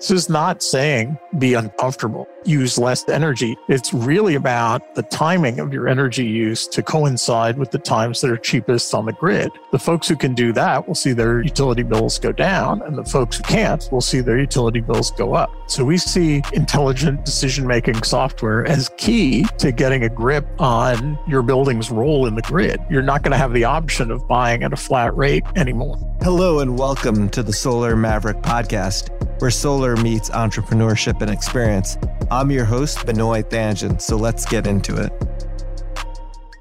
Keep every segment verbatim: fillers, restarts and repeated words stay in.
This is not saying be uncomfortable, use less energy. It's really about the timing of your energy use to coincide with the times that are cheapest on the grid. The folks who can do that will see their utility bills go down, and the folks who can't will see their utility bills go up. So we see intelligent decision-making software as key to getting a grip on your building's role in the grid. You're not going to have the option of buying at a flat rate anymore. Hello and welcome to the Solar Maverick podcast, where solar meets entrepreneurship and experience. I'm your host, Benoy Thanjan, so let's get into it.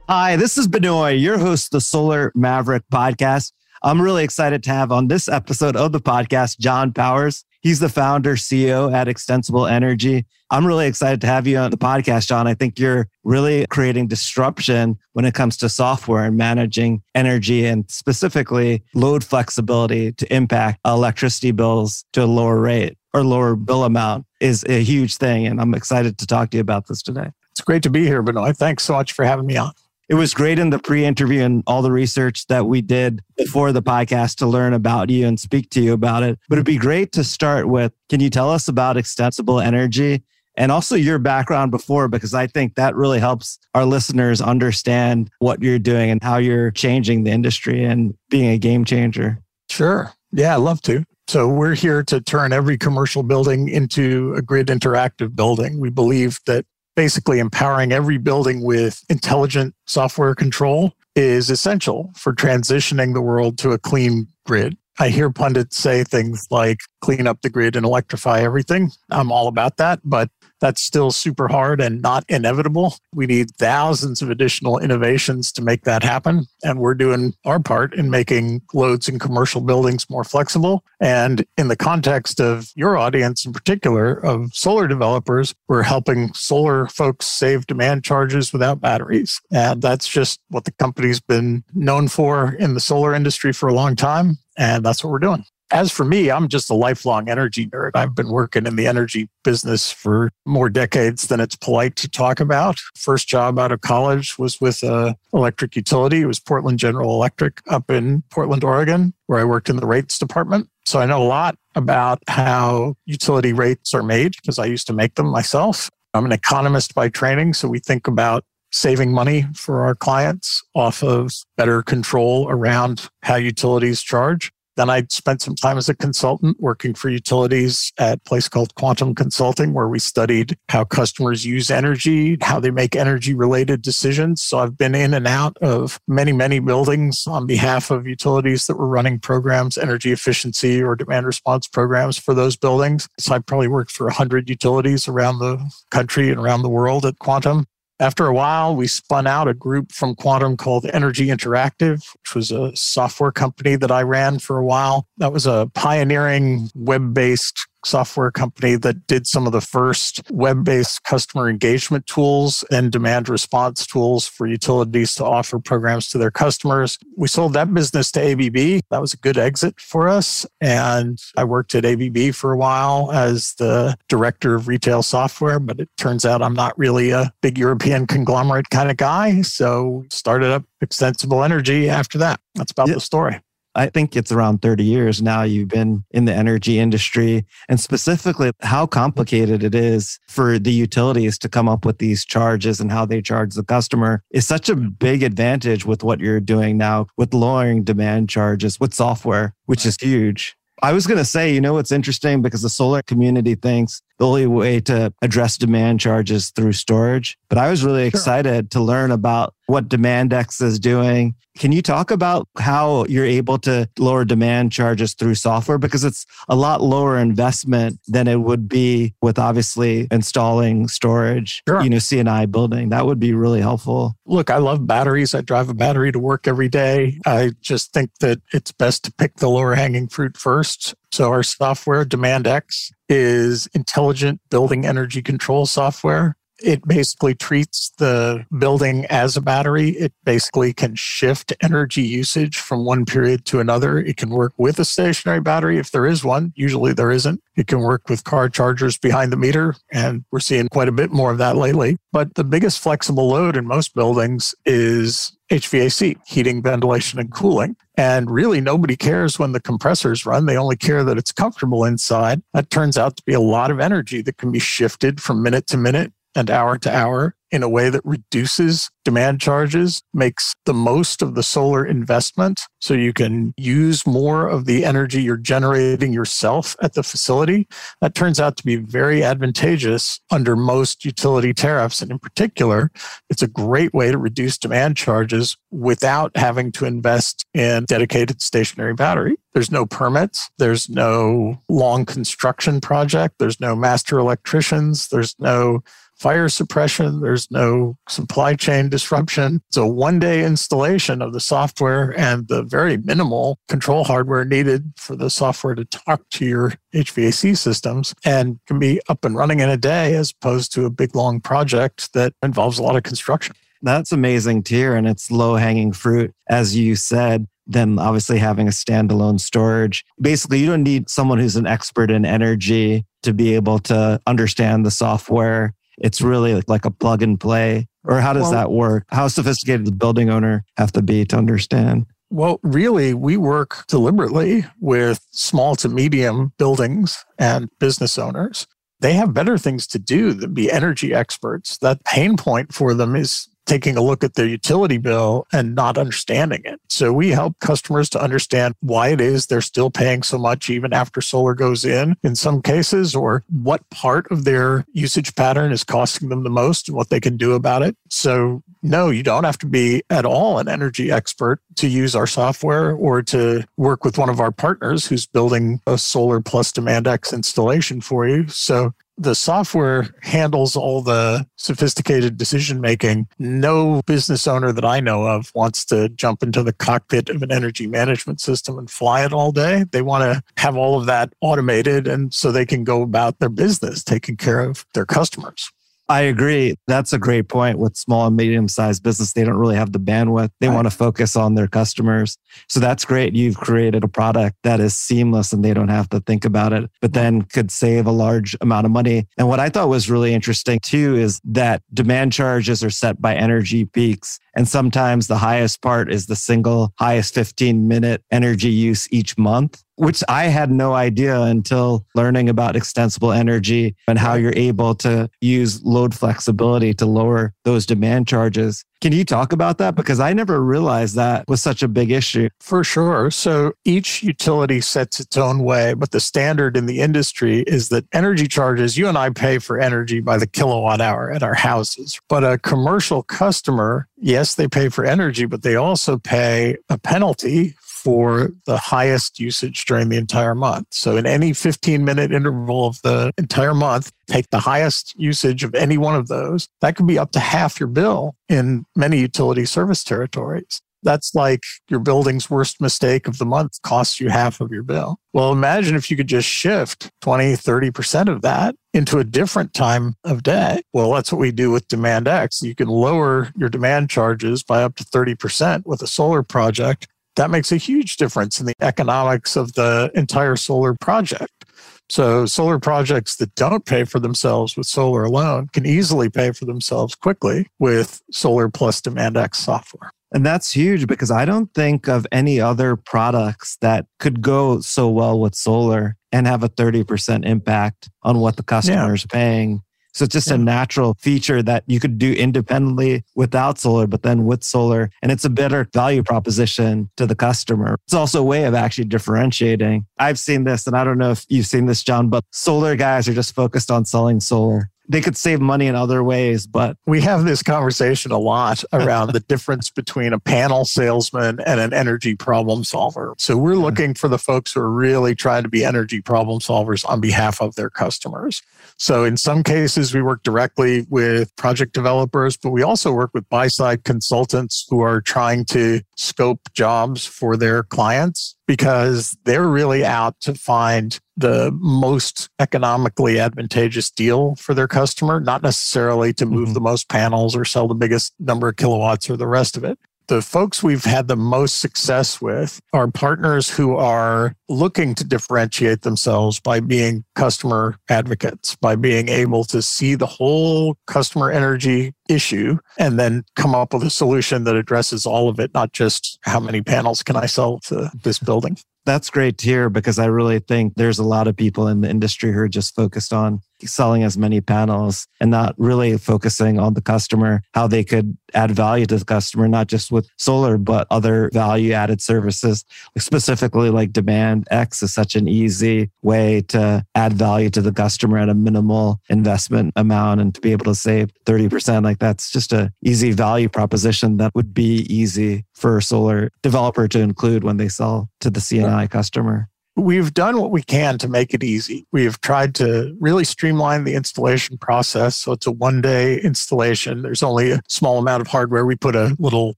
Hi, this is Benoy, your host of the Solar Maverick podcast. I'm really excited to have on this episode of the podcast, John Powers. He's the founder, C E O at Extensible Energy. I'm really excited to have you on the podcast, John. I think you're really creating disruption when it comes to software and managing energy and specifically load flexibility to impact electricity bills to a lower rate or lower bill amount is a huge thing. And I'm excited to talk to you about this today. It's great to be here, Benoy. Thanks so much for having me on. It was great in the pre-interview and all the research that we did before the podcast to learn about you and speak to you about it. But it'd be great to start with, can you tell us about Extensible Energy and also your background before? Because I think that really helps our listeners understand what you're doing and how you're changing the industry and being a game changer. Sure. Yeah, I'd love to. So we're here to turn every commercial building into a grid interactive building. We believe that basically empowering every building with intelligent software control is essential for transitioning the world to a clean grid. I hear pundits say things like clean up the grid and electrify everything. I'm all about that, but that's still super hard and not inevitable. We need thousands of additional innovations to make that happen. And we're doing our part in making loads in commercial buildings more flexible. And in the context of your audience in particular, of solar developers, we're helping solar folks save demand charges without batteries. And that's just what the company's been known for in the solar industry for a long time. And that's what we're doing. As for me, I'm just a lifelong energy nerd. I've been working in the energy business for more decades than it's polite to talk about. First job out of college was with an electric utility. It was Portland General Electric up in Portland, Oregon, where I worked in the rates department. So I know a lot about how utility rates are made because I used to make them myself. I'm an economist by training, so we think about saving money for our clients off of better control around how utilities charge. Then I spent some time as a consultant working for utilities at a place called Quantum Consulting, where we studied how customers use energy, how they make energy-related decisions. So I've been in and out of many, many buildings on behalf of utilities that were running programs, energy efficiency or demand response programs for those buildings. So I probably worked for one hundred utilities around the country and around the world at Quantum. After a while, we spun out a group from Quantum called Energy Interactive, which was a software company that I ran for a while. That was a pioneering web-based software company that did some of the first web-based customer engagement tools and demand response tools for utilities to offer programs to their customers. We sold that business to A B B. That was a good exit for us. And I worked at A B B for a while as the director of retail software, but it turns out I'm not really a big European conglomerate kind of guy. So started up Extensible Energy after that. That's about yeah. the story. I think it's around thirty years now you've been in the energy industry, and specifically how complicated it is for the utilities to come up with these charges and how they charge the customer is such a big advantage with what you're doing now with lowering demand charges with software, which is huge. I was going to say, you know, what's interesting because the solar community thinks the only way to address demand charges through storage. But I was really sure. excited to learn about what DemandX is doing. Can you talk about how you're able to lower demand charges through software? Because it's a lot lower investment than it would be with obviously installing storage, sure. you know, C and I building. That would be really helpful. Look, I love batteries. I drive a battery to work every day. I just think that it's best to pick the lower hanging fruit first. So our software, DemandX, is intelligent building energy control software. It basically treats the building as a battery. It basically can shift energy usage from one period to another. It can work with a stationary battery if there is one. Usually there isn't. It can work with car chargers behind the meter, and we're seeing quite a bit more of that lately. But the biggest flexible load in most buildings is H V A C, heating, ventilation, and cooling. And really, nobody cares when the compressors run. They only care that it's comfortable inside. That turns out to be a lot of energy that can be shifted from minute to minute and hour to hour in a way that reduces demand charges, makes the most of the solar investment, so you can use more of the energy you're generating yourself at the facility. That turns out to be very advantageous under most utility tariffs. And in particular, it's a great way to reduce demand charges without having to invest in dedicated stationary battery. There's no permits. There's no long construction project. There's no master electricians. There's no fire suppression. There's no supply chain disruption. It's a one-day installation of the software and the very minimal control hardware needed for the software to talk to your H V A C systems, and can be up and running in a day as opposed to a big, long project that involves a lot of construction. That's amazing to hear, and it's low-hanging fruit, as you said. Then obviously having a standalone storage. Basically, you don't need someone who's an expert in energy to be able to understand the software. It's really like a plug and play. Or how does well, that work? How sophisticated does the building owner have to be to understand? Well, really, we work deliberately with small to medium buildings and business owners. They have better things to do than be energy experts. That pain point for them is taking a look at their utility bill and not understanding it. So we help customers to understand why it is they're still paying so much even after solar goes in, in some cases, or what part of their usage pattern is costing them the most and what they can do about it. So no, you don't have to be at all an energy expert to use our software or to work with one of our partners who's building a solar plus DemandX installation for you. So the software handles all the sophisticated decision-making. No business owner that I know of wants to jump into the cockpit of an energy management system and fly it all day. They want to have all of that automated, and so they can go about their business, taking care of their customers. I agree. That's a great point. With small and medium-sized business, they don't really have the bandwidth. They right. want to focus on their customers. So that's great. You've created a product that is seamless and they don't have to think about it, but then could save a large amount of money. And what I thought was really interesting too is that demand charges are set by energy peaks. And sometimes the highest part is the single highest fifteen minute energy use each month, which I had no idea until learning about Extensible Energy and how you're able to use load flexibility to lower those demand charges. Can you talk about that? Because I never realized that was such a big issue. For sure. So each utility sets its own way, but the standard in the industry is that energy charges, you and I pay for energy by the kilowatt hour at our houses. But a commercial customer, yes, they pay for energy, but they also pay a penalty for the highest usage during the entire month. So in any fifteen minute interval of the entire month, take the highest usage of any one of those. That could be up to half your bill in many utility service territories. That's like your building's worst mistake of the month costs you half of your bill. Well, imagine if you could just shift twenty, thirty percent of that into a different time of day. Well, that's what we do with DemandX. You can lower your demand charges by up to thirty percent with a solar project. That makes a huge difference in the economics of the entire solar project. So solar projects that don't pay for themselves with solar alone can easily pay for themselves quickly with solar plus DemandX software. And that's huge because I don't think of any other products that could go so well with solar and have a thirty percent impact on what the customer is yeah. paying. So it's just yeah. a natural feature that you could do independently without solar, but then with solar. And it's a better value proposition to the customer. It's also a way of actually differentiating. I've seen this, and I don't know if you've seen this, John, but solar guys are just focused on selling solar. They could save money in other ways, but... We have this conversation a lot around the difference between a panel salesman and an energy problem solver. So we're yeah. looking for the folks who are really trying to be energy problem solvers on behalf of their customers. So in some cases, we work directly with project developers, but we also work with buy-side consultants who are trying to scope jobs for their clients, because they're really out to find the most economically advantageous deal for their customer, not necessarily to move mm-hmm. the most panels or sell the biggest number of kilowatts or the rest of it. The folks we've had the most success with are partners who are looking to differentiate themselves by being customer advocates, by being able to see the whole customer energy issue and then come up with a solution that addresses all of it, not just how many panels can I sell to this building. That's great to hear, because I really think there's a lot of people in the industry who are just focused on selling as many panels and not really focusing on the customer, how they could add value to the customer, not just with solar, but other value added services, specifically like DemandX is such an easy way to add value to the customer at a minimal investment amount and to be able to save thirty percent. Like that's just an easy value proposition that would be easy for a solar developer to include when they sell to the C N I customer. We've done what we can to make it easy. We have tried to really streamline the installation process. So it's a one-day installation. There's only a small amount of hardware. We put a little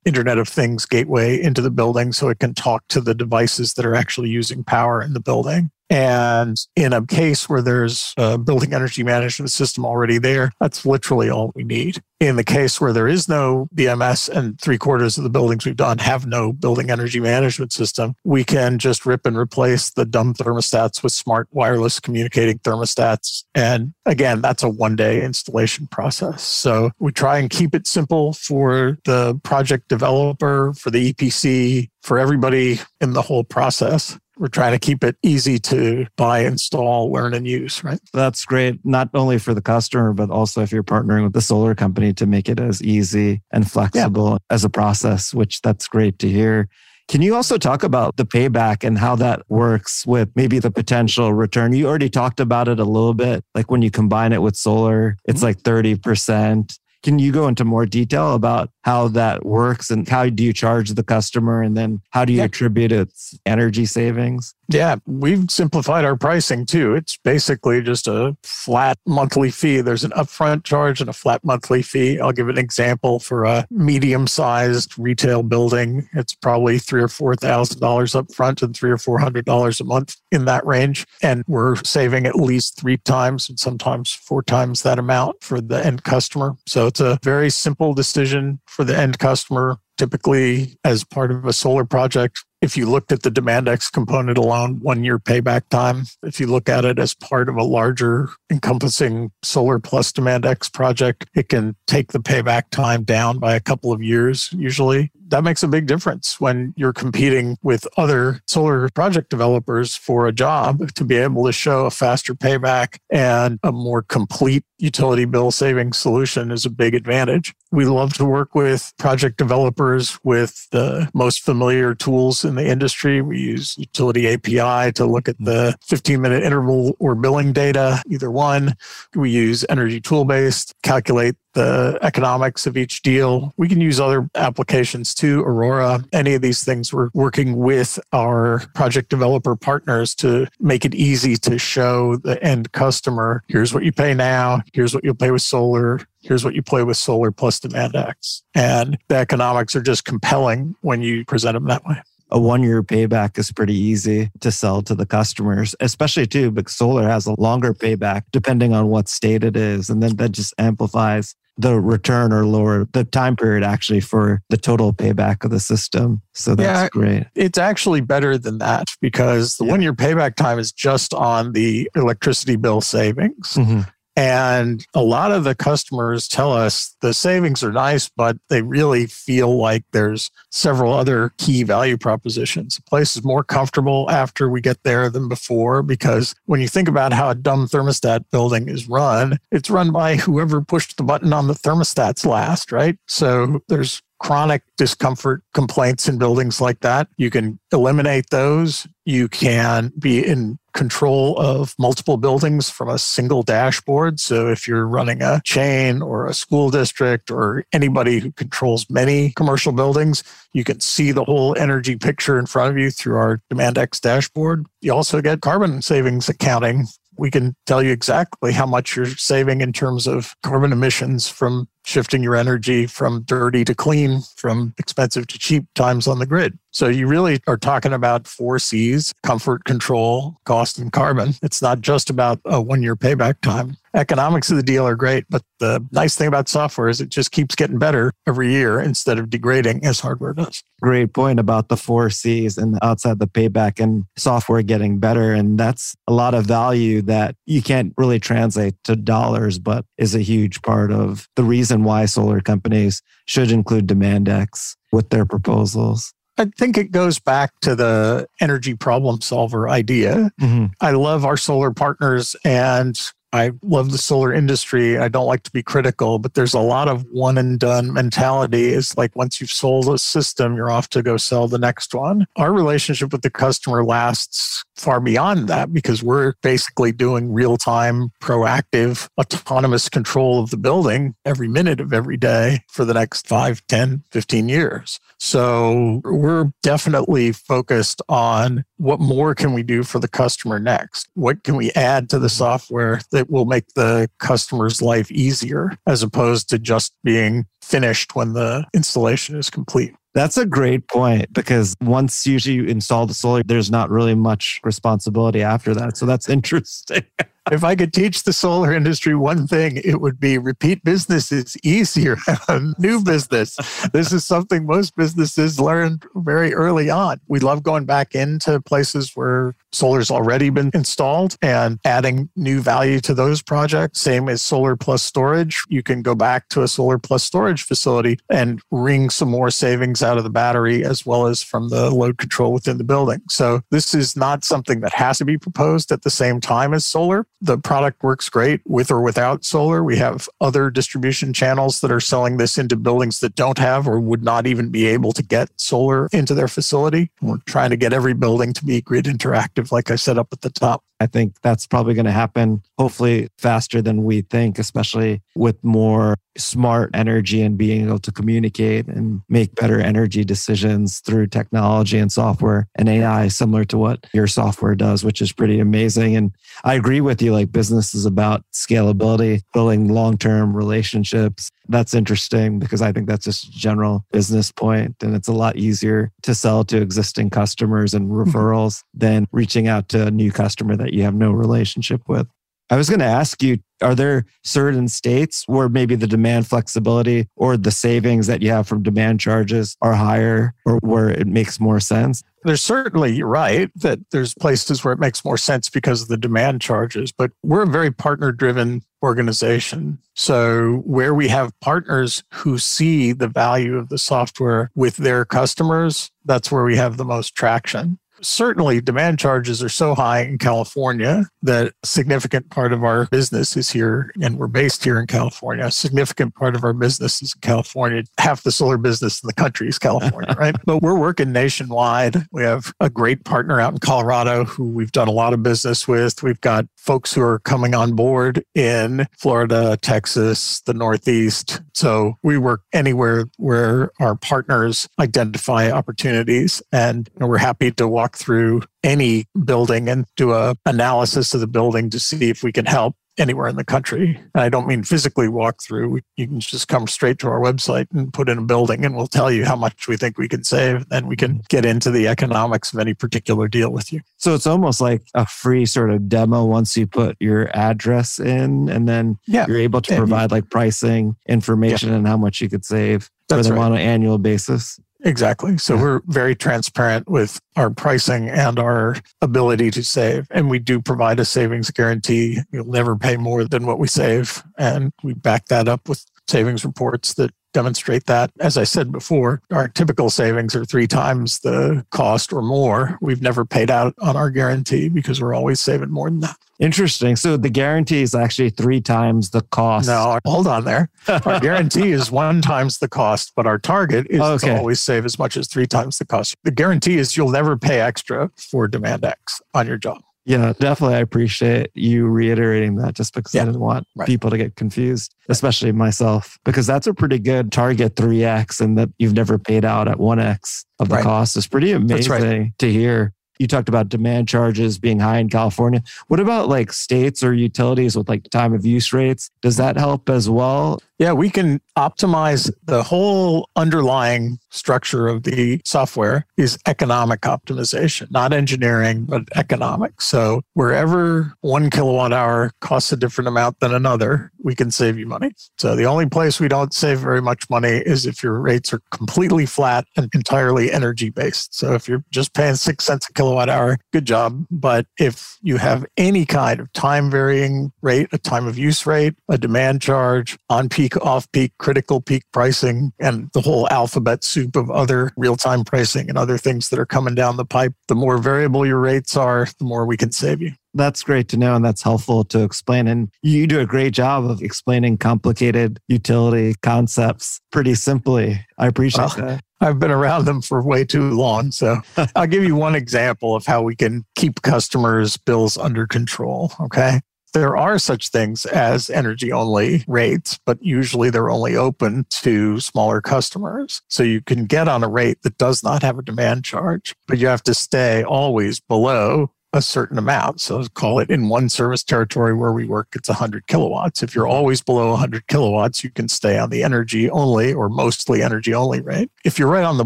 Internet of Things gateway into the building so it can talk to the devices that are actually using power in the building. And in a case where there's a building energy management system already there, that's literally all we need. In the case where there is no B M S and three quarters of the buildings we've done have no building energy management system, we can just rip and replace the dumb thermostats with smart wireless communicating thermostats. And again, that's a one-day installation process. So we try and keep it simple for the project developer, for the E P C, for everybody in the whole process. We're trying to keep it easy to buy, install, learn, and use, right? That's great. Not only for the customer, but also if you're partnering with the solar company to make it as easy and flexible yeah. as a process, which that's great to hear. Can you also talk about the payback and how that works with maybe the potential return? You already talked about it a little bit. Like when you combine it with solar, it's like thirty percent. Can you go into more detail about how that works and how do you charge the customer and then how do you yeah. attribute its energy savings? Yeah, we've simplified our pricing too. It's basically just a flat monthly fee. There's an upfront charge and a flat monthly fee. I'll give an example for a medium-sized retail building. It's probably three or four thousand dollars upfront and three or four hundred dollars a month in that range. And we're saving at least three times and sometimes four times that amount for the end customer. So it's a very simple decision for the end customer. Typically, as part of a solar project, if you looked at the DemandX component alone, one-year payback time. If you look at it as part of a larger encompassing solar plus DemandX project, it can take the payback time down by a couple of years usually. That makes a big difference when you're competing with other solar project developers for a job to be able to show a faster payback and a more complete utility bill saving solution is a big advantage. We love to work with project developers with the most familiar tools in the industry. We use Utility A P I to look at the fifteen minute interval or billing data, either one. We use Energy Tool Base to calculate the economics of each deal. We can use other applications too, Aurora, any of these things. We're working with our project developer partners to make it easy to show the end customer, here's what you pay now, here's what you'll pay with solar, here's what you play with solar plus DemandX. And the economics are just compelling when you present them that way. A one-year payback is pretty easy to sell to the customers, especially too, because solar has a longer payback depending on what state it is. And then that just amplifies the return or lower the time period actually for the total payback of the system. So that's yeah, great. It's actually better than that because the yeah. one-year payback time is just on the electricity bill savings. Mm-hmm. And a lot of the customers tell us the savings are nice, but they really feel like there's several other key value propositions. The place is more comfortable after we get there than before, because when you think about how a dumb thermostat building is run, it's run by whoever pushed the button on the thermostats last, right? So there's chronic discomfort complaints in buildings like that. You can eliminate those. You can be in control of multiple buildings from a single dashboard. So if you're running a chain or a school district or anybody who controls many commercial buildings, you can see the whole energy picture in front of you through our DemandX dashboard. You also get carbon savings accounting. We can tell you exactly how much you're saving in terms of carbon emissions from shifting your energy from dirty to clean, from expensive to cheap times on the grid. So you really are talking about four C's: comfort, control, cost, and carbon. It's not just about a one-year payback time. Economics of the deal are great, but the nice thing about software is it just keeps getting better every year instead of degrading as hardware does. Great point about the four C's and outside the payback and software getting better. And that's a lot of value that you can't really translate to dollars, but is a huge part of the reason why solar companies should include DemandX with their proposals. I think it goes back to the energy problem solver idea. Mm-hmm. I love our solar partners and I love the solar industry. I don't like to be critical, but there's a lot of one and done mentality. It's like once you've sold a system, you're off to go sell the next one. Our relationship with the customer lasts far beyond that because we're basically doing real-time, proactive, autonomous control of the building every minute of every day for the next five, ten, fifteen years. So we're definitely focused on what more can we do for the customer next? What can we add to the software that will make the customer's life easier as opposed to just being finished when the installation is complete? That's a great point because once you, you install the solar, there's not really much responsibility after that. So that's interesting. If I could teach the solar industry one thing, it would be repeat business is easier than new business. This is something most businesses learn very early on. We love going back into places where solar's already been installed and adding new value to those projects. Same as solar plus storage. You can go back to a solar plus storage facility and wring some more savings out of the battery as well as from the load control within the building. So this is not something that has to be proposed at the same time as solar. The product works great with or without solar. We have other distribution channels that are selling this into buildings that don't have or would not even be able to get solar into their facility. We're trying to get every building to be grid interactive, like I said up at the top. I think that's probably going to happen, hopefully faster than we think, especially with more smart energy and being able to communicate and make better energy decisions through technology and software and A I, similar to what your software does, which is pretty amazing. And I agree with you, like business is about scalability, building long-term relationships. That's interesting because I think that's just a general business point and it's a lot easier to sell to existing customers and referrals than reaching out to a new customer that you have no relationship with. I was going to ask you, are there certain states where maybe the demand flexibility or the savings that you have from demand charges are higher or where it makes more sense? There's certainly, you're right, that there's places where it makes more sense because of the demand charges, but we're a very partner-driven organization. So where we have partners who see the value of the software with their customers, that's where we have the most traction. Certainly, demand charges are so high in California that a significant part of our business is here, and we're based here in California. A significant part of our business is in California. Half the solar business in the country is California, right? But we're working nationwide. We have a great partner out in Colorado who we've done a lot of business with. We've got folks who are coming on board in Florida, Texas, the Northeast. So we work anywhere where our partners identify opportunities, and we're happy to walk through any building and do an analysis of the building to see if we can help anywhere in the country. And I don't mean physically walk through. You can just come straight to our website and put in a building and we'll tell you how much we think we can save. And we can get into the economics of any particular deal with you. So it's almost like a free sort of demo once you put your address in and then yeah. you're able to provide like pricing information yeah. and how much you could save That's for them right. on an annual basis. Exactly. So yeah. we're very transparent with our pricing and our ability to save. And we do provide a savings guarantee. You'll never pay more than what we save. And we back that up with savings reports that demonstrate that. As I said before, our typical savings are three times the cost or more. We've never paid out on our guarantee because we're always saving more than that. Interesting. So the guarantee is actually three times the cost. No, hold on there. Our guarantee is one times the cost, but our target is okay. to always save as much as three times the cost. The guarantee is you'll never pay extra for DemandX on your job. Yeah, definitely. I appreciate you reiterating that just because yeah, I didn't want right. people to get confused, especially myself, because that's a pretty good target three X and that you've never paid out at one X of the right. cost is pretty amazing right. to hear. you talked about demand charges being high in California. What about like states or utilities with like time of use rates? Does that help as well? Yeah, we can optimize the whole underlying structure of the software is economic optimization, not engineering, but economic. So wherever one kilowatt hour costs a different amount than another, we can save you money. So the only place we don't save very much money is if your rates are completely flat and entirely energy based. So if you're just paying six cents a kilowatt hour, good job. But if you have any kind of time varying rate, a time of use rate, a demand charge, on peak, off-peak, critical peak pricing, and the whole alphabet soup of other real-time pricing and other things that are coming down the pipe. The more variable your rates are, the more we can save you. That's great to know, and that's helpful to explain. And you do a great job of explaining complicated utility concepts pretty simply. I appreciate well, that. I've been around them for way too long. So I'll give you one example of how we can keep customers' bills under control. Okay. There are such things as energy-only rates, but usually they're only open to smaller customers. So you can get on a rate that does not have a demand charge, but you have to stay always below a certain amount. So call it in one service territory where we work, it's one hundred kilowatts. If you're always below one hundred kilowatts, you can stay on the energy only or mostly energy only rate. If you're right on the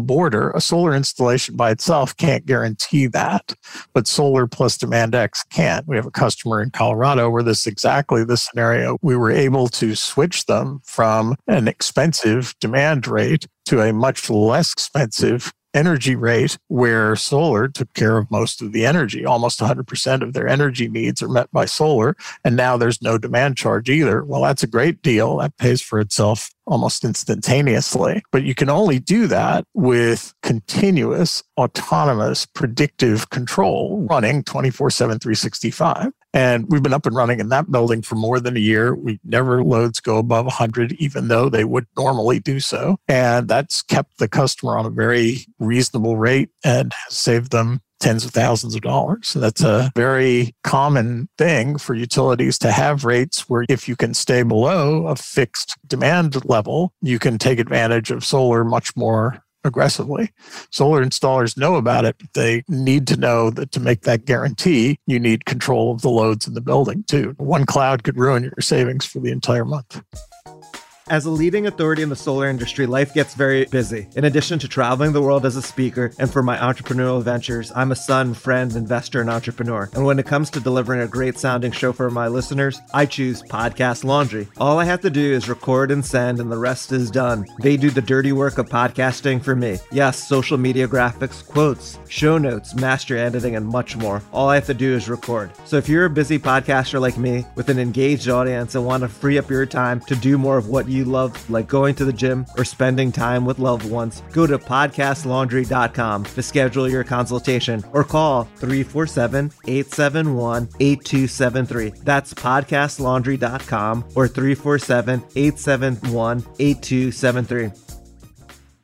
border, a solar installation by itself can't guarantee that, but solar plus DemandX can. We have a customer in Colorado where this is exactly the scenario. We were able to switch them from an expensive demand rate to a much less expensive energy rate where solar took care of most of the energy. Almost one hundred percent of their energy needs are met by solar. And now there's no demand charge either. Well, that's a great deal. That pays for itself almost instantaneously. But you can only do that with continuous, autonomous, predictive control running twenty-four seven, three sixty-five. And we've been up and running in that building for more than a year. We never loads go above one hundred, even though they would normally do so. And that's kept the customer on a very reasonable rate and has saved them tens of thousands of dollars. So that's a very common thing for utilities to have rates where if you can stay below a fixed demand level, you can take advantage of solar much more aggressively. Solar installers know about it, but they need to know that to make that guarantee, you need control of the loads in the building too. One cloud could ruin your savings for the entire month. As a leading authority in the solar industry, life gets very busy. In addition to traveling the world as a speaker and for my entrepreneurial ventures, I'm a son, friend, investor, and entrepreneur. And when it comes to delivering a great sounding show for my listeners, I choose Podcast Laundry. All I have to do is record and send, and the rest is done. They do the dirty work of podcasting for me. Yes, social media graphics, quotes, show notes, master editing, and much more. All I have to do is record. So if you're a busy podcaster like me with an engaged audience and want to free up your time to do more of what you you love, like going to the gym or spending time with loved ones, go to podcast laundry dot com to schedule your consultation or call three four seven, eight seven one, eight two seven three. That's podcast laundry dot com or three four seven, eight seven one, eight two seven three.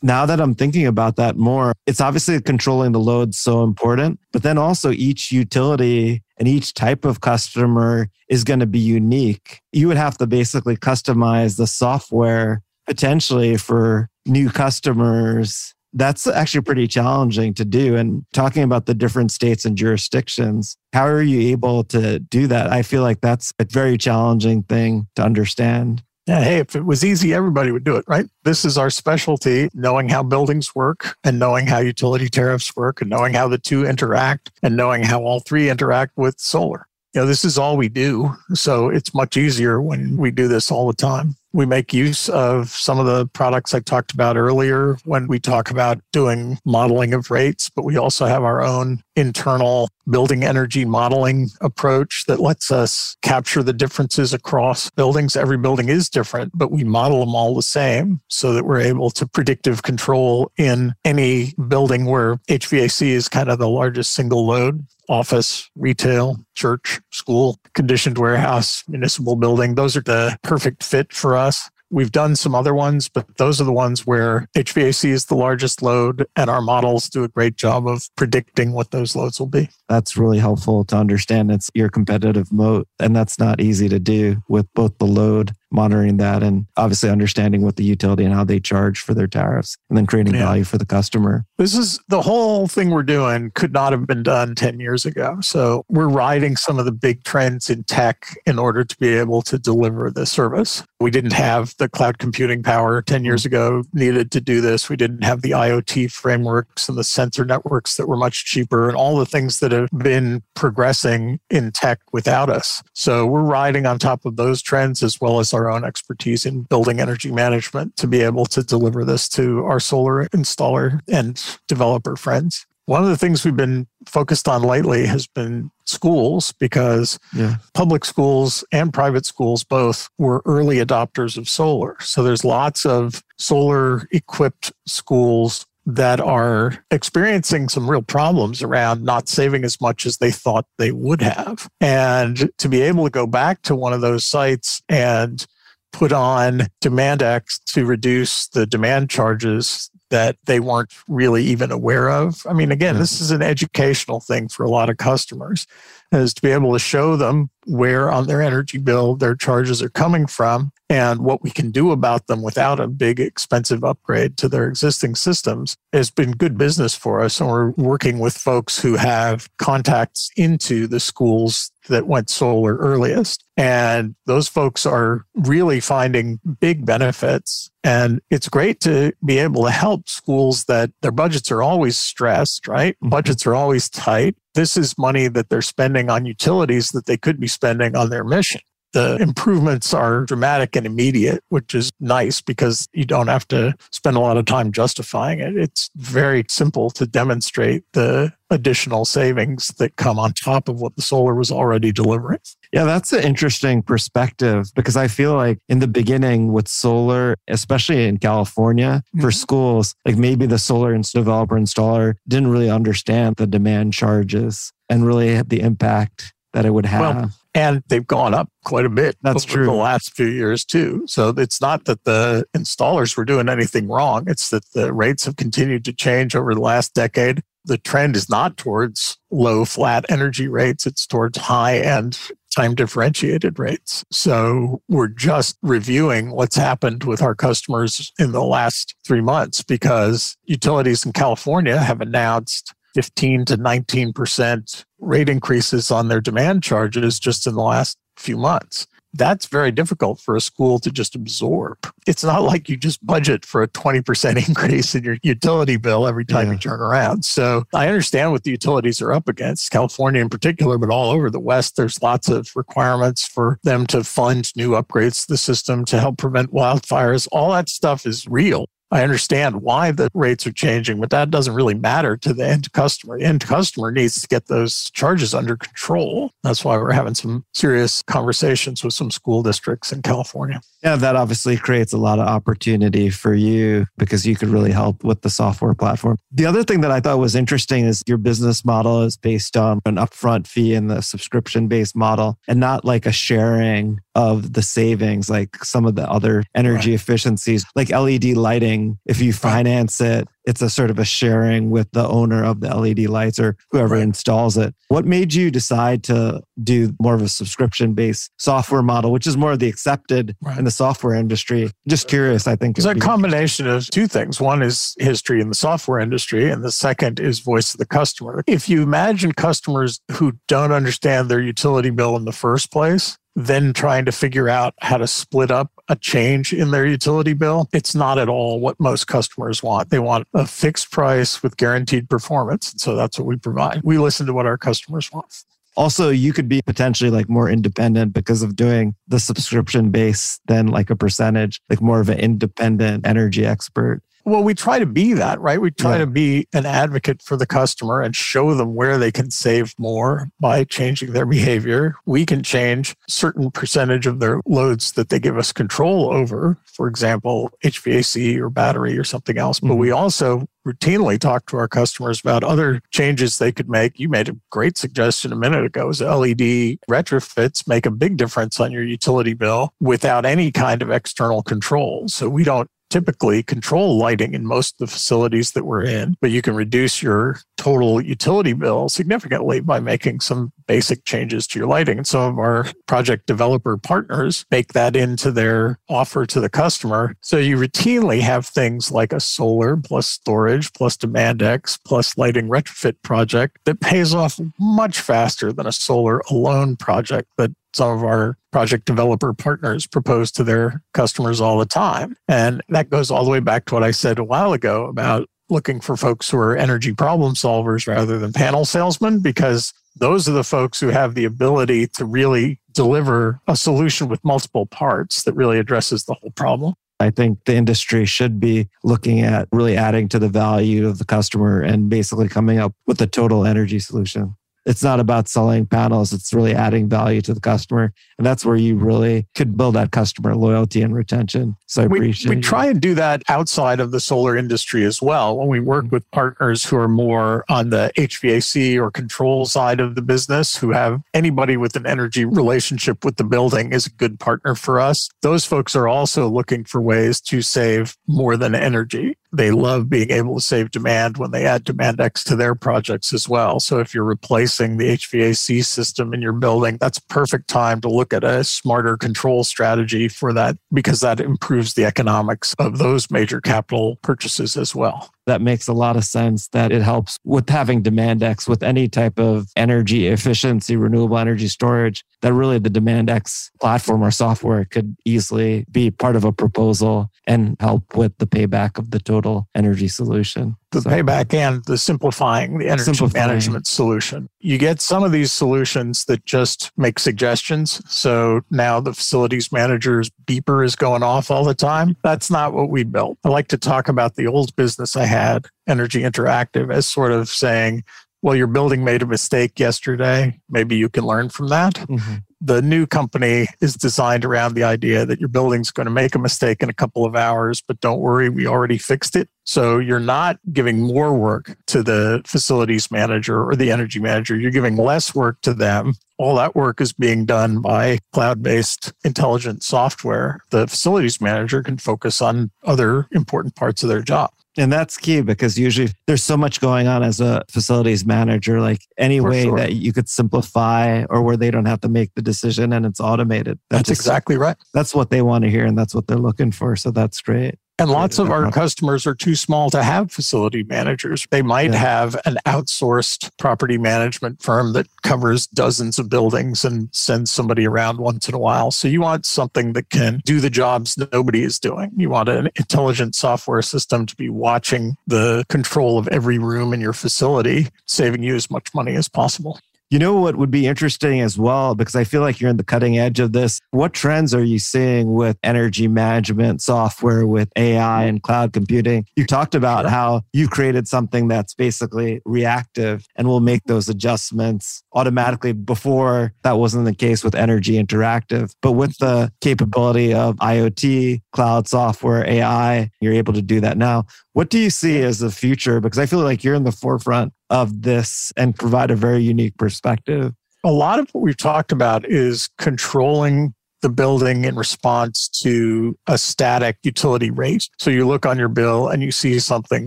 Now that I'm thinking about that more, it's obviously controlling the load so important, but then also each utility and each type of customer is going to be unique. You would have to basically customize the software potentially for new customers. That's actually pretty challenging to do. And talking about the different states and jurisdictions, how are you able to do that? I feel like that's a very challenging thing to understand. Yeah, hey, if it was easy, everybody would do it, right? This is our specialty, knowing how buildings work and knowing how utility tariffs work and knowing how the two interact and knowing how all three interact with solar. You know, this is all we do. So it's much easier when we do this all the time. We make use of some of the products I talked about earlier when we talk about doing modeling of rates, but we also have our own internal building energy modeling approach that lets us capture the differences across buildings. Every building is different, but we model them all the same so that we're able to predictive control in any building where H V A C is kind of the largest single load. Office, retail, church, school, conditioned warehouse, municipal building. Those are the perfect fit for us. We've done some other ones, but those are the ones where H V A C is the largest load and our models do a great job of predicting what those loads will be. That's really helpful to understand. It's your competitive moat, and that's not easy to do with both the load monitoring that and obviously understanding what the utility and how they charge for their tariffs and then creating yeah. value for the customer. This is the whole thing we're doing could not have been done ten years ago. So we're riding some of the big trends in tech in order to be able to deliver this service. We didn't have the cloud computing power ten years ago needed to do this. We didn't have the IoT frameworks and the sensor networks that were much cheaper and all the things that have been progressing in tech without us. So we're riding on top of those trends as well as our own expertise in building energy management to be able to deliver this to our solar installer and developer friends. One of the things we've been focused on lately has been schools because yeah. public schools and private schools both were early adopters of solar. So there's lots of solar-equipped schools that are experiencing some real problems around not saving as much as they thought they would have. And to be able to go back to one of those sites and put on DemandX to reduce the demand charges that they weren't really even aware of. I mean, again, this is an educational thing for a lot of customers, is to be able to show them where on their energy bill their charges are coming from and what we can do about them without a big expensive upgrade to their existing systems has been good business for us. And we're working with folks who have contacts into the schools that went solar earliest. And those folks are really finding big benefits. And it's great to be able to help schools that their budgets are always stressed, right? Budgets are always tight. This is money that they're spending on utilities that they could be spending on their mission. The improvements are dramatic and immediate, which is nice because you don't have to spend a lot of time justifying it. It's very simple to demonstrate the additional savings that come on top of what the solar was already delivering. Yeah, that's an interesting perspective because I feel like in the beginning with solar, especially in California for mm-hmm. schools, like maybe the solar developer installer didn't really understand the demand charges and really the impact that it would have. Well, and they've gone up quite a bit That's over true. the last few years too. So it's not that the installers were doing anything wrong. It's that the rates have continued to change over the last decade. The trend is not towards low flat energy rates. It's towards high-end time differentiated rates. So we're just reviewing what's happened with our customers in the last three months because utilities in California have announced fifteen to nineteen percent rate increases on their demand charges just in the last few months. That's very difficult for a school to just absorb. It's not like you just budget for a twenty percent increase in your utility bill every time yeah. you turn around. So I understand what the utilities are up against, California in particular, but all over the West, there's lots of requirements for them to fund new upgrades to the system to help prevent wildfires. All that stuff is real. I understand why the rates are changing, but that doesn't really matter to the end customer. The end customer needs to get those charges under control. That's why we're having some serious conversations with some school districts in California. Yeah, that obviously creates a lot of opportunity for you because you could really help with the software platform. The other thing that I thought was interesting is your business model is based on an upfront fee and the subscription-based model and not like a sharing of the savings, like some of the other energy right. efficiencies, like L E D lighting. If you finance it, it's a sort of a sharing with the owner of the L E D lights or whoever right. installs it. What made you decide to do more of a subscription-based software model, which is more of the accepted right. in the software industry? Just curious, I think. It's a combination of two things. One is history in the software industry, and the second is voice of the customer. If you imagine customers who don't understand their utility bill in the first place, then trying to figure out how to split up a change in their utility bill, it's not at all what most customers want. They want a fixed price with guaranteed performance. And so that's what we provide. We listen to what our customers want. Also, you could be potentially like more independent because of doing the subscription base than like a percentage, like more of an independent energy expert. Well, we try to be that, right? We try yeah. to be an advocate for the customer and show them where they can save more by changing their behavior. We can change certain percentage of their loads that they give us control over, for example, H V A C or battery or something else. Mm-hmm. But we also routinely talk to our customers about other changes they could make. You made a great suggestion a minute ago. Is L E D retrofits make a big difference on your utility bill without any kind of external control. So we don't typically control lighting in most of the facilities that we're in, but you can reduce your total utility bill significantly by making some basic changes to your lighting. And some of our project developer partners make that into their offer to the customer. So you routinely have things like a solar plus storage plus DemandX plus lighting retrofit project that pays off much faster than a solar alone project that some of our project developer partners propose to their customers all the time. And that goes all the way back to what I said a while ago about looking for folks who are energy problem solvers rather than panel salesmen, because those are the folks who have the ability to really deliver a solution with multiple parts that really addresses the whole problem. I think the industry should be looking at really adding to the value of the customer and basically coming up with a total energy solution. It's not about selling panels. It's really adding value to the customer. And that's where you really could build that customer loyalty and retention. So I we, appreciate it. We try and do that outside of the solar industry as well. When we work with partners who are more on the H V A C or control side of the business, who have anybody with an energy relationship with the building is a good partner for us. Those folks are also looking for ways to save more than energy. They love being able to save demand when they add DemandX to their projects as well. So if you're replacing the H V A C system in your building, that's a perfect time to look at a smarter control strategy for that, because that improves the economics of those major capital purchases as well. That makes a lot of sense that it helps with having DemandX with any type of energy efficiency, renewable energy storage, that really the DemandX platform or software could easily be part of a proposal and help with the payback of the total energy solution. The so, payback and the simplifying the energy simplifying. management solution. You get some of these solutions that just make suggestions. So now the facilities manager's beeper is going off all the time. That's not what we built. I like to talk about the old business I had, Energy Interactive, as sort of saying, well, your building made a mistake yesterday. Maybe you can learn from that. Mm-hmm. The new company is designed around the idea that your building's going to make a mistake in a couple of hours, but don't worry, we already fixed it. So you're not giving more work to the facilities manager or the energy manager. You're giving less work to them. All that work is being done by cloud-based intelligent software. The facilities manager can focus on other important parts of their job. And that's key, because usually there's so much going on as a facilities manager, like any way sure. that you could simplify or where they don't have to make the decision and it's automated. That that's just, exactly right. That's what they want to hear and that's what they're looking for. So that's great. And lots of our customers are too small to have facility managers. They might yeah. have an outsourced property management firm that covers dozens of buildings and sends somebody around once in a while. So you want something that can do the jobs that nobody is doing. You want an intelligent software system to be watching the control of every room in your facility, saving you as much money as possible. You know what would be interesting as well, because I feel like you're in the cutting edge of this. What trends are you seeing with energy management software, with A I and cloud computing? You talked about sure. how you created something that's basically reactive and will make those adjustments automatically. Before, that wasn't the case with Energy Interactive. But with the capability of IoT, cloud software, A I, you're able to do that now. What do you see as the future? Because I feel like you're in the forefront of this and provide a very unique perspective. A lot of what we've talked about is controlling the building in response to a static utility rate. So you look on your bill and you see something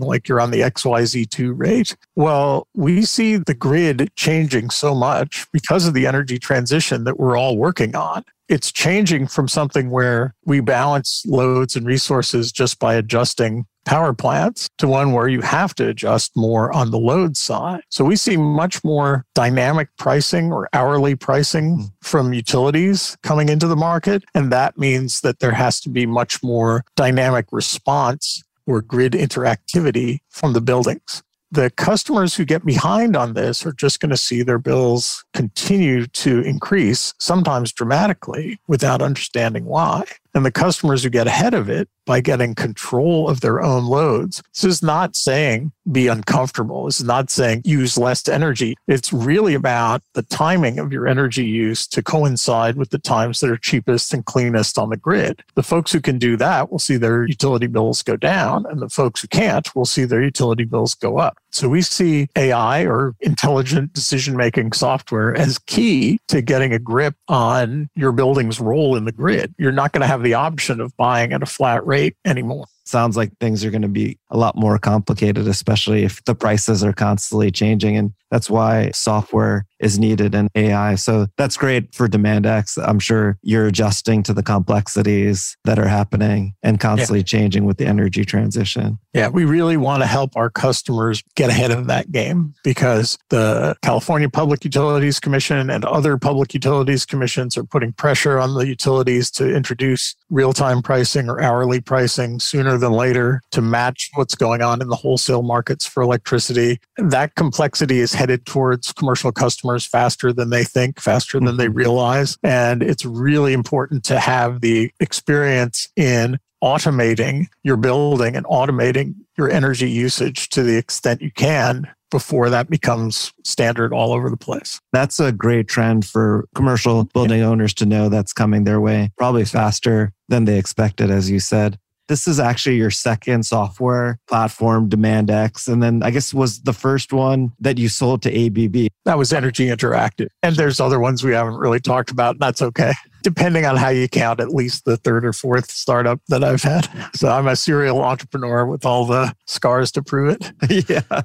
like you're on the X Y Z two rate. Well, we see the grid changing so much because of the energy transition that we're all working on. It's changing from something where we balance loads and resources just by adjusting power plants to one where you have to adjust more on the load side. So we see much more dynamic pricing or hourly pricing from utilities coming into the market. And that means that there has to be much more dynamic response or grid interactivity from the buildings. The customers who get behind on this are just going to see their bills continue to increase, sometimes dramatically, without understanding why. And the customers who get ahead of it by getting control of their own loads. This is not saying be uncomfortable. This is not saying use less energy. It's really about the timing of your energy use to coincide with the times that are cheapest and cleanest on the grid. The folks who can do that will see their utility bills go down, and the folks who can't will see their utility bills go up. So we see A I or intelligent decision-making software as key to getting a grip on your building's role in the grid. You're not going to have the option of buying at a flat rate anymore. sounds like things are going to be a lot more complicated, especially if the prices are constantly changing. And that's why software is needed in A I. So that's great for DemandX. I'm sure you're adjusting to the complexities that are happening and constantly yeah. changing with the energy transition. Yeah, we really want to help our customers get ahead of that game, because the California Public Utilities Commission and other public utilities commissions are putting pressure on the utilities to introduce real-time pricing or hourly pricing sooner than later to match what's going on in the wholesale markets for electricity. That complexity is headed towards commercial customers faster than they think, faster than they realize. And it's really important to have the experience in automating your building and automating your energy usage to the extent you can before that becomes standard all over the place. That's a great trend for commercial building yeah. owners to know that's coming their way, probably faster than they expected, as you said. This is actually your second software platform, DemandX. And then I guess was the first one that you sold to A B B. That was Energy Interactive. And there's other ones we haven't really talked about. And that's okay. Depending on how you count, at least the third or fourth startup that I've had. So I'm a serial entrepreneur with all the scars to prove it. Yeah.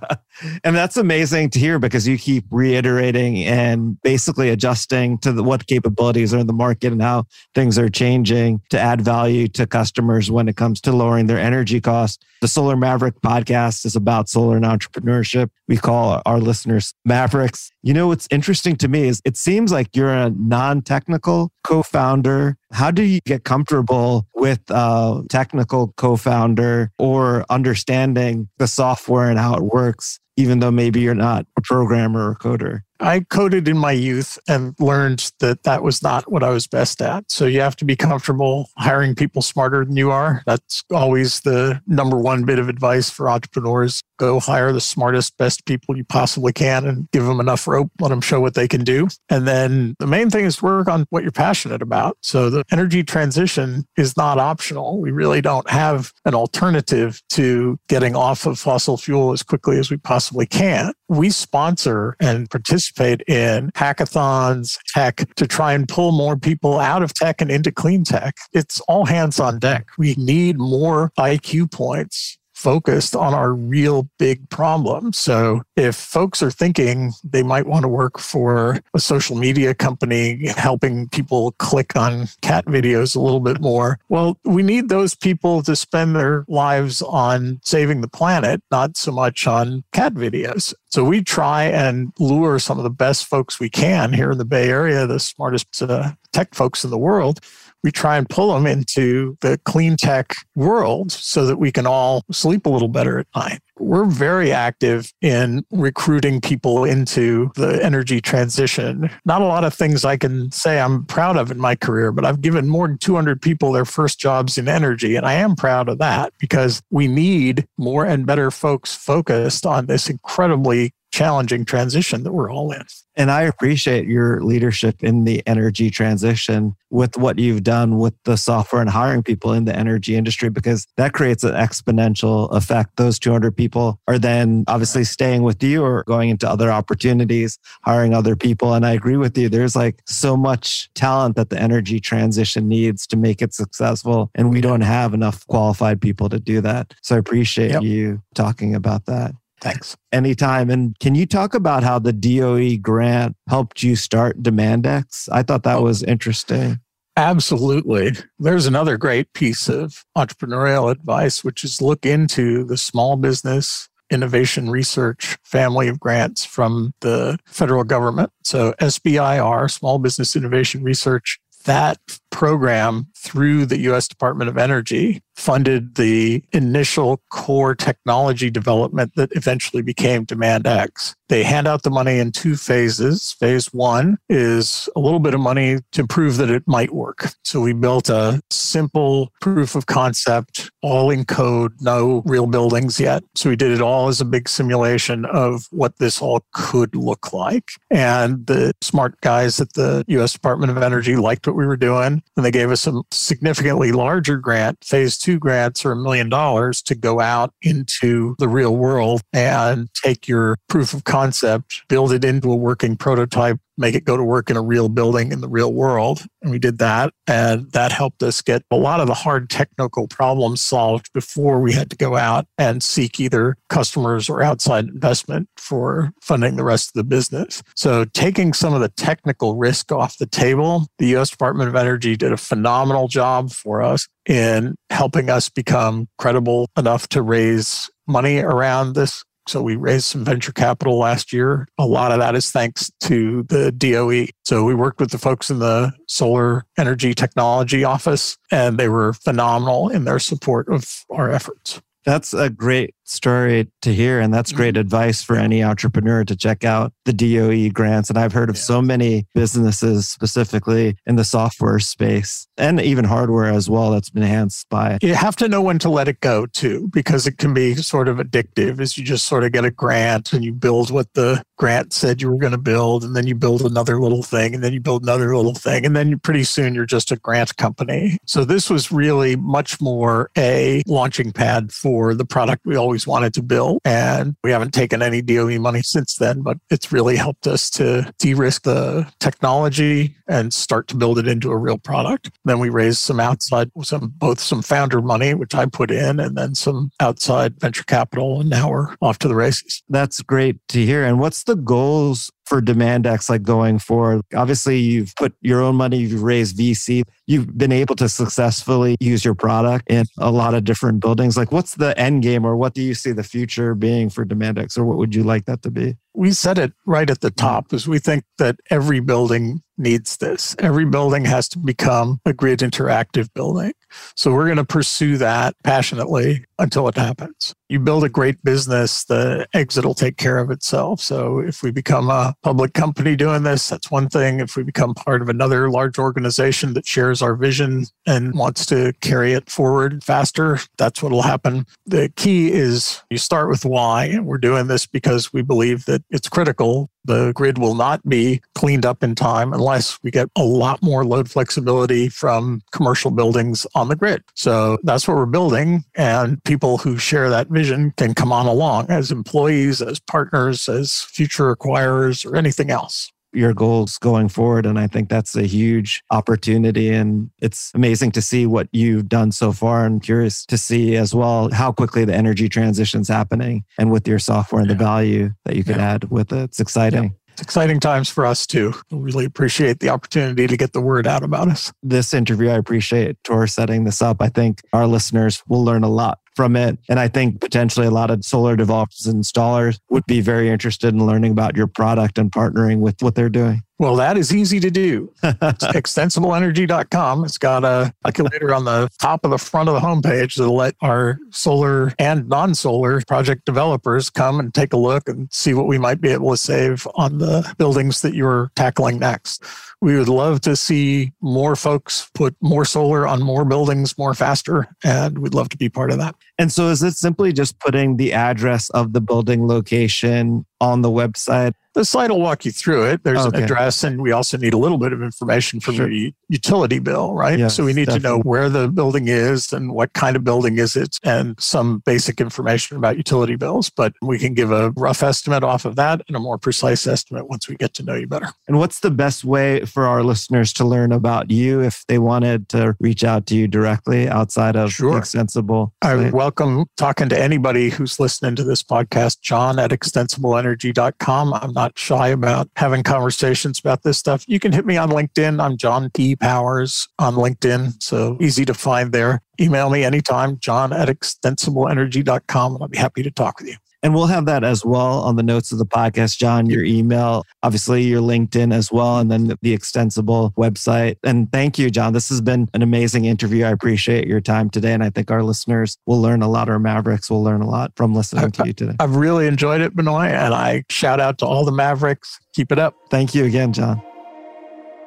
And that's amazing to hear, because you keep reiterating and basically adjusting to the, what capabilities are in the market and how things are changing to add value to customers when it comes to lowering their energy costs. The Solar Maverick podcast is about solar and entrepreneurship. We call our listeners Mavericks. You know, what's interesting to me is it seems like you're a non-technical co-founder. How do you get comfortable with a technical co-founder or understanding the software and how it works, even though maybe you're not a programmer or coder? I coded in my youth and learned that that was not what I was best at. So you have to be comfortable hiring people smarter than you are. That's always the number one bit of advice for entrepreneurs. Go hire the smartest, best people you possibly can and give them enough rope. Let them show what they can do. And then the main thing is work on what you're passionate about. So the energy transition is not optional. We really don't have an alternative to getting off of fossil fuel as quickly as we possibly can. We sponsor and participate in hackathons, tech, to try and pull more people out of tech and into clean tech. It's all hands on deck. We need more I Q points focused on our real big problem. So if folks are thinking they might want to work for a social media company, helping people click on cat videos a little bit more, well, we need those people to spend their lives on saving the planet, not so much on cat videos. So we try and lure some of the best folks we can here in the Bay Area, the smartest uh, tech folks in the world. We try and pull them into the clean tech world so that we can all sleep a little better at night. We're very active in recruiting people into the energy transition. Not a lot of things I can say I'm proud of in my career, but I've given more than two hundred people their first jobs in energy. And I am proud of that, because we need more and better folks focused on this incredibly challenging transition that we're all in. And I appreciate your leadership in the energy transition with what you've done with the software and hiring people in the energy industry, because that creates an exponential effect. Those two hundred people are then obviously staying with you or going into other opportunities, hiring other people. And I agree with you. There's like so much talent that the energy transition needs to make it successful. And we don't have enough qualified people to do that. So I appreciate yep. you talking about that. Thanks. Anytime. And can you talk about how the D O E grant helped you start DemandX? I thought that oh, was interesting. Absolutely. There's another great piece of entrepreneurial advice, which is look into the small business innovation research family of grants from the federal government. So S B I R, Small Business Innovation Research, that program through the U S Department of Energy funded the initial core technology development that eventually became DemandX. They hand out the money in two phases. Phase one is a little bit of money to prove that it might work. So we built a simple proof of concept, all in code, no real buildings yet. So we did it all as a big simulation of what this all could look like. And the smart guys at the U S Department of Energy liked what we were doing. And they gave us a significantly larger grant. Phase two grants are a million dollars to go out into the real world and take your proof of concept, build it into a working prototype, make it go to work in a real building in the real world. And we did that. And that helped us get a lot of the hard technical problems solved before we had to go out and seek either customers or outside investment for funding the rest of the business. So taking some of the technical risk off the table, the U S Department of Energy did a phenomenal job for us in helping us become credible enough to raise money around this. So we raised some venture capital last year. A lot of that is thanks to the D O E. So we worked with the folks in the Solar Energy Technology Office, and they were phenomenal in their support of our efforts. That's a great story to hear. And that's great advice for any entrepreneur to check out the D O E grants. And I've heard of yeah. so many businesses, specifically in the software space and even hardware as well, that's been enhanced by it. You have to know when to let it go too, because it can be sort of addictive as you just sort of get a grant and you build what the grant said you were going to build. And then you build another little thing, and then you build another little thing. And then pretty soon you're just a grant company. So this was really much more a launching pad for the product we always wanted to build. And we haven't taken any D O E money since then, but it's really helped us to de-risk the technology and start to build it into a real product. Then we raised some outside, some both some founder money, which I put in, and then some outside venture capital. And now we're off to the races. That's great to hear. And what's the goals for DemandX, like going forward? Obviously, you've put your own money, you've raised V C, you've been able to successfully use your product in a lot of different buildings. Like, what's the end game, or what do you see the future being for DemandX, or what would you like that to be? We said it right at the top, is we think that every building needs this. Every building has to become a grid interactive building. So we're going to pursue that passionately until it happens. You build a great business, the exit will take care of itself. So if we become a public company doing this, that's one thing. If we become part of another large organization that shares our vision and wants to carry it forward faster, that's what will happen. The key is you start with why, and we're doing this because we believe that it's critical. The grid will not be cleaned up in time unless we get a lot more load flexibility from commercial buildings on the grid. So that's what we're building. And people who share that vision can come on along as employees, as partners, as future acquirers, or anything else. Your goals going forward. And I think that's a huge opportunity. And it's amazing to see what you've done so far. I'm curious to see as well how quickly the energy transition's happening, and with your software and yeah. the value that you can yeah. add with it. It's exciting. Yeah. It's exciting times for us too. We really appreciate the opportunity to get the word out about us. This interview, I appreciate Tor setting this up. I think our listeners will learn a lot from it. And I think potentially a lot of solar developers and installers would be very interested in learning about your product and partnering with what they're doing. Well, that is easy to do. It's extensible energy dot com. It's got a calculator on the top of the front of the homepage that'll let our solar and non-solar project developers come and take a look and see what we might be able to save on the buildings that you're tackling next. We would love to see more folks put more solar on more buildings more faster, and we'd love to be part of that. And so is it simply just putting the address of the building location on the website? The slide will walk you through it. There's okay. an address, and we also need a little bit of information from sure. your utility bill, right? Yes, so we need definitely. to know where the building is and what kind of building is it, and some basic information about utility bills. But we can give a rough estimate off of that and a more precise estimate once we get to know you better. And what's the best way for our listeners to learn about you if they wanted to reach out to you directly outside of sure. Extensible? I would welcome talking to anybody who's listening to this podcast, John at extensible energy dot com. I'm not shy about having conversations about this stuff. You can hit me on LinkedIn. I'm John P. Powers on LinkedIn. So easy to find there. Email me anytime, John at extensible energy dot com, and I'll be happy to talk with you. And we'll have that as well on the notes of the podcast, John, your email, obviously your LinkedIn as well, and then the Extensible website. And thank you, John. This has been an amazing interview. I appreciate your time today. And I think our listeners will learn a lot, our Mavericks will learn a lot from listening I've, to you today. I've really enjoyed it, Benoit. And I shout out to all the Mavericks. Keep it up. Thank you again, John.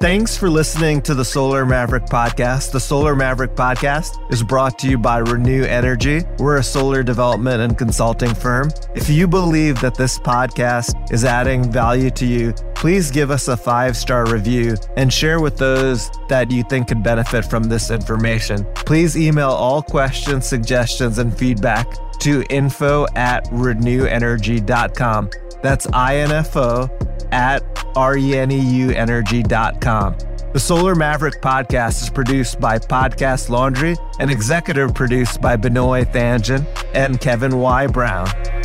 Thanks for listening to the Solar Maverick Podcast. The Solar Maverick Podcast is brought to you by Renew Energy. We're a solar development and consulting firm. If you believe that this podcast is adding value to you, please give us a five-star review and share with those that you think could benefit from this information. Please email all questions, suggestions, and feedback to info at renew energy dot com. That's info at reneuenergy dot com. The Solar Maverick podcast is produced by Podcast Laundry and executive produced by Benoy Thanjan and Kevin Y. Brown.